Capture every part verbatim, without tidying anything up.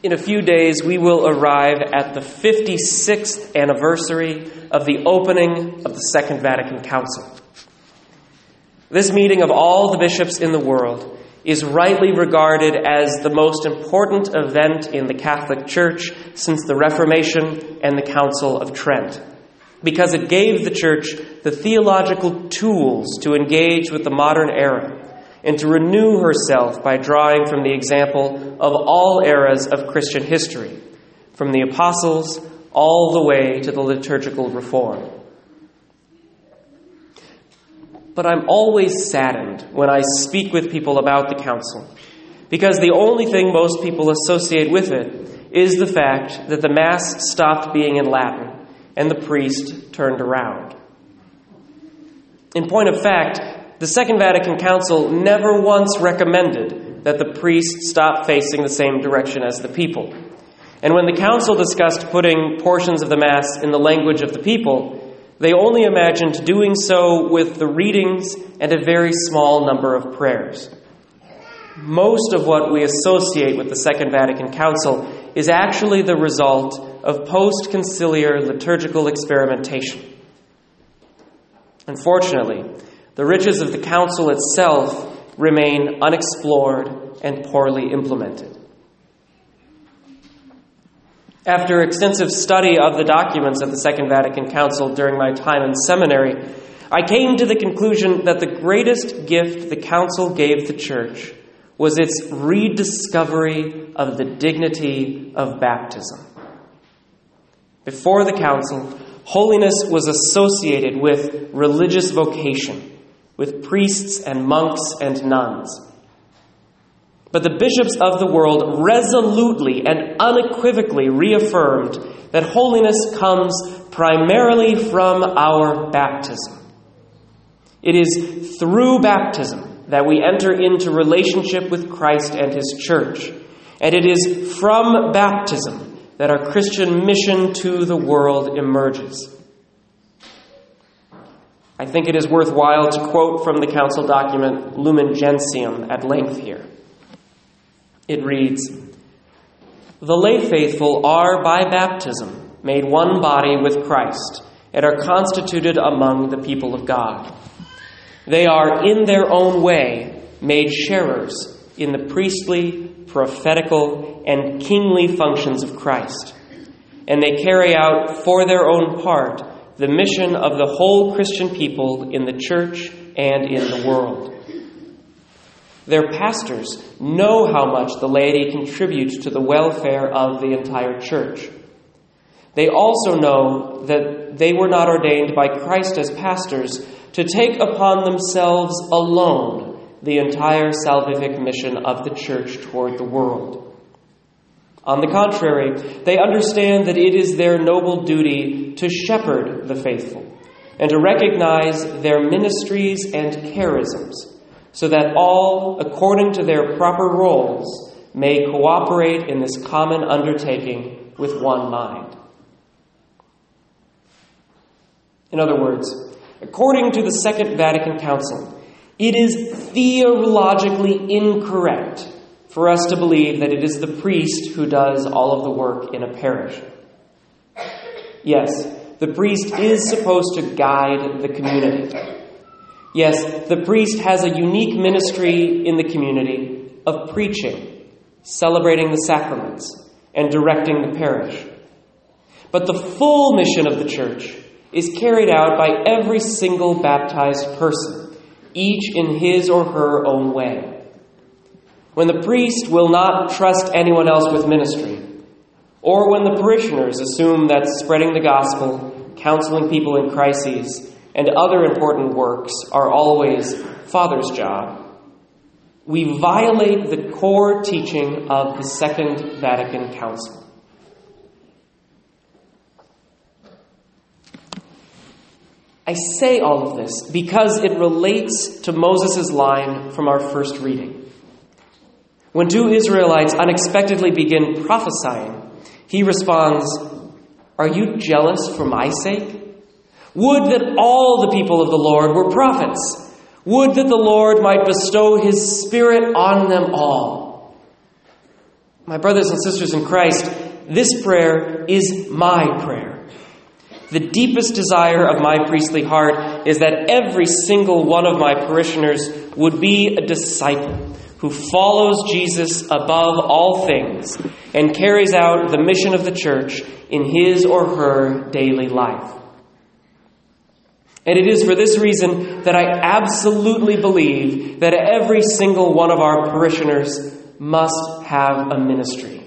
In a few days, we will arrive at the fifty-sixth anniversary of the opening of the Second Vatican Council. This meeting of all the bishops in the world is rightly regarded as the most important event in the Catholic Church since the Reformation and the Council of Trent, because it gave the Church the theological tools to engage with the modern era and to renew herself by drawing from the example of all eras of Christian history, from the Apostles all the way to the liturgical reform. But I'm always saddened when I speak with people about the Council, because the only thing most people associate with it is the fact that the Mass stopped being in Latin and the priest turned around. In point of fact, the Second Vatican Council never once recommended that the priest stop facing the same direction as the people. And when the Council discussed putting portions of the Mass in the language of the people, they only imagined doing so with the readings and a very small number of prayers. Most of what we associate with the Second Vatican Council is actually the result of post-conciliar liturgical experimentation. Unfortunately, the riches of the Council itself remain unexplored and poorly implemented. After extensive study of the documents of the Second Vatican Council during my time in seminary, I came to the conclusion that the greatest gift the Council gave the Church was its rediscovery of the dignity of baptism. Before the Council, holiness was associated with religious vocation, with priests and monks and nuns. But the bishops of the world resolutely and unequivocally reaffirmed that holiness comes primarily from our baptism. It is through baptism that we enter into relationship with Christ and His Church, and it is from baptism that our Christian mission to the world emerges. I think it is worthwhile to quote from the Council document Lumen Gentium at length here. It reads, "The lay faithful are by baptism made one body with Christ and are constituted among the people of God. They are in their own way made sharers in the priestly, prophetical, and kingly functions of Christ, and they carry out for their own part the mission of the whole Christian people in the Church and in the world. Their pastors know how much the laity contribute to the welfare of the entire Church. They also know that they were not ordained by Christ as pastors to take upon themselves alone the entire salvific mission of the Church toward the world. On the contrary, they understand that it is their noble duty to shepherd the faithful and to recognize their ministries and charisms, so that all, according to their proper roles, may cooperate in this common undertaking with one mind." In other words, according to the Second Vatican Council, it is theologically incorrect for us to believe that it is the priest who does all of the work in a parish. Yes, the priest is supposed to guide the community. Yes, the priest has a unique ministry in the community of preaching, celebrating the sacraments, and directing the parish. But the full mission of the Church is carried out by every single baptized person, each in his or her own way. When the priest will not trust anyone else with ministry, or when the parishioners assume that spreading the gospel, counseling people in crises, and other important works are always Father's job, we violate the core teaching of the Second Vatican Council. I say all of this because it relates to Moses' line from our first reading. When two Israelites unexpectedly begin prophesying, he responds, "Are you jealous for my sake? Would that all the people of the Lord were prophets. Would that the Lord might bestow His Spirit on them all." My brothers and sisters in Christ, this prayer is my prayer. The deepest desire of my priestly heart is that every single one of my parishioners would be a disciple who follows Jesus above all things and carries out the mission of the church in his or her daily life. And it is for this reason that I absolutely believe that every single one of our parishioners must have a ministry.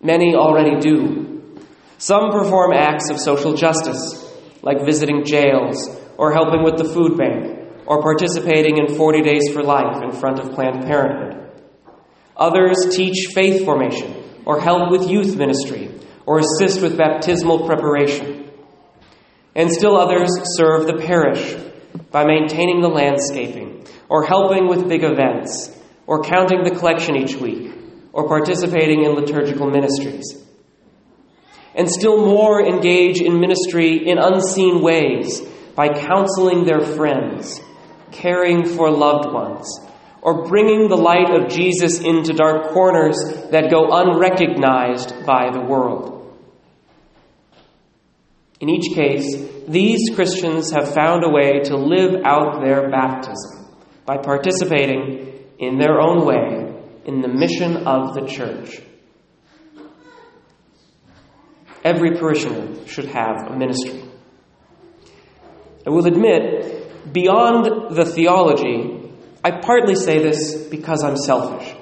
Many already do. Some perform acts of social justice, like visiting jails or helping with the food bank, or participating in forty days for life in front of Planned Parenthood. Others teach faith formation, or help with youth ministry, or assist with baptismal preparation. And still others serve the parish by maintaining the landscaping, or helping with big events, or counting the collection each week, or participating in liturgical ministries. And still more engage in ministry in unseen ways by counseling their friends, caring for loved ones, or bringing the light of Jesus into dark corners that go unrecognized by the world. In each case, these Christians have found a way to live out their baptism by participating in their own way in the mission of the church. Every parishioner should have a ministry. I will admit, beyond the theology, I partly say this because I'm selfish.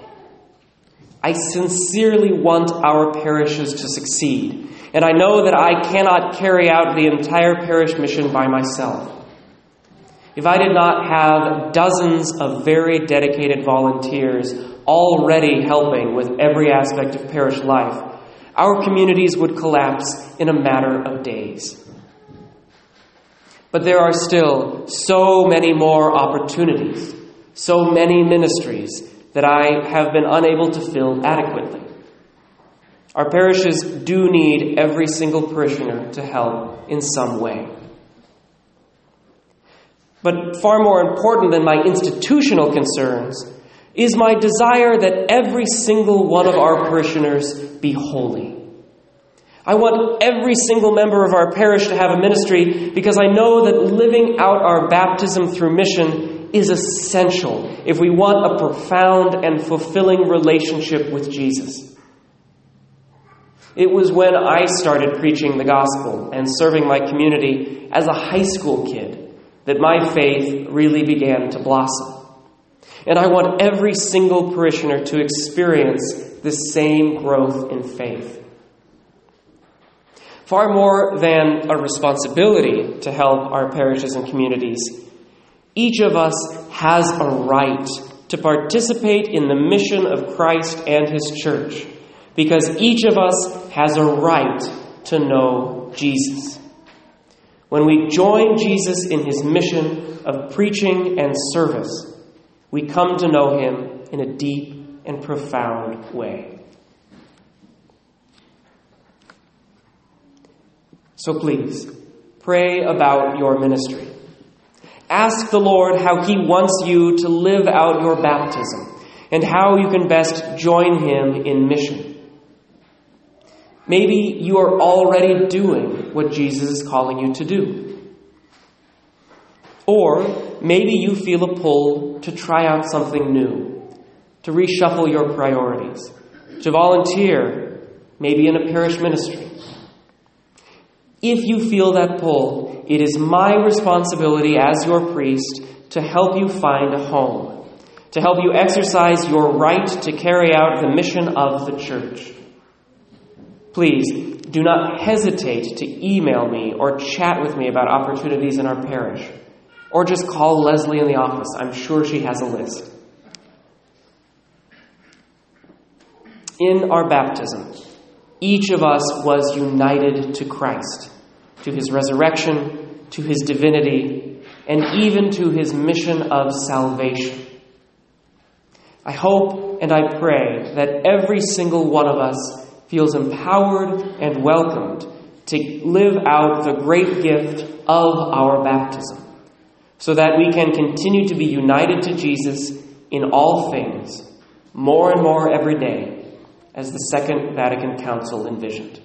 I sincerely want our parishes to succeed, and I know that I cannot carry out the entire parish mission by myself. If I did not have dozens of very dedicated volunteers already helping with every aspect of parish life, our communities would collapse in a matter of days. But there are still so many more opportunities, so many ministries that I have been unable to fill adequately. Our parishes do need every single parishioner to help in some way. But far more important than my institutional concerns is my desire that every single one of our parishioners be holy. I want every single member of our parish to have a ministry because I know that living out our baptism through mission is essential if we want a profound and fulfilling relationship with Jesus. It was when I started preaching the gospel and serving my community as a high school kid that my faith really began to blossom. And I want every single parishioner to experience this same growth in faith. Far more than a responsibility to help our parishes and communities, each of us has a right to participate in the mission of Christ and his church, because each of us has a right to know Jesus. When we join Jesus in his mission of preaching and service, we come to know him in a deep and profound way. So please, pray about your ministry. Ask the Lord how he wants you to live out your baptism and how you can best join him in mission. Maybe you are already doing what Jesus is calling you to do. Or maybe you feel a pull to try out something new, to reshuffle your priorities, to volunteer, maybe in a parish ministry. If you feel that pull, it is my responsibility as your priest to help you find a home, to help you exercise your right to carry out the mission of the church. Please, do not hesitate to email me or chat with me about opportunities in our parish, or just call Leslie in the office. I'm sure she has a list. In our baptism, each of us was united to Christ, to his resurrection, to his divinity, and even to his mission of salvation. I hope and I pray that every single one of us feels empowered and welcomed to live out the great gift of our baptism, so that we can continue to be united to Jesus in all things, more and more every day, as the Second Vatican Council envisioned.